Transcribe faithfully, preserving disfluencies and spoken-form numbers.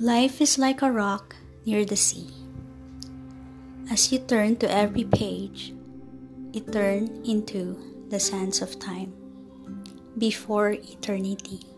Life is like a rock near the sea. As you turn to every page, it turns into the sands of time before eternity.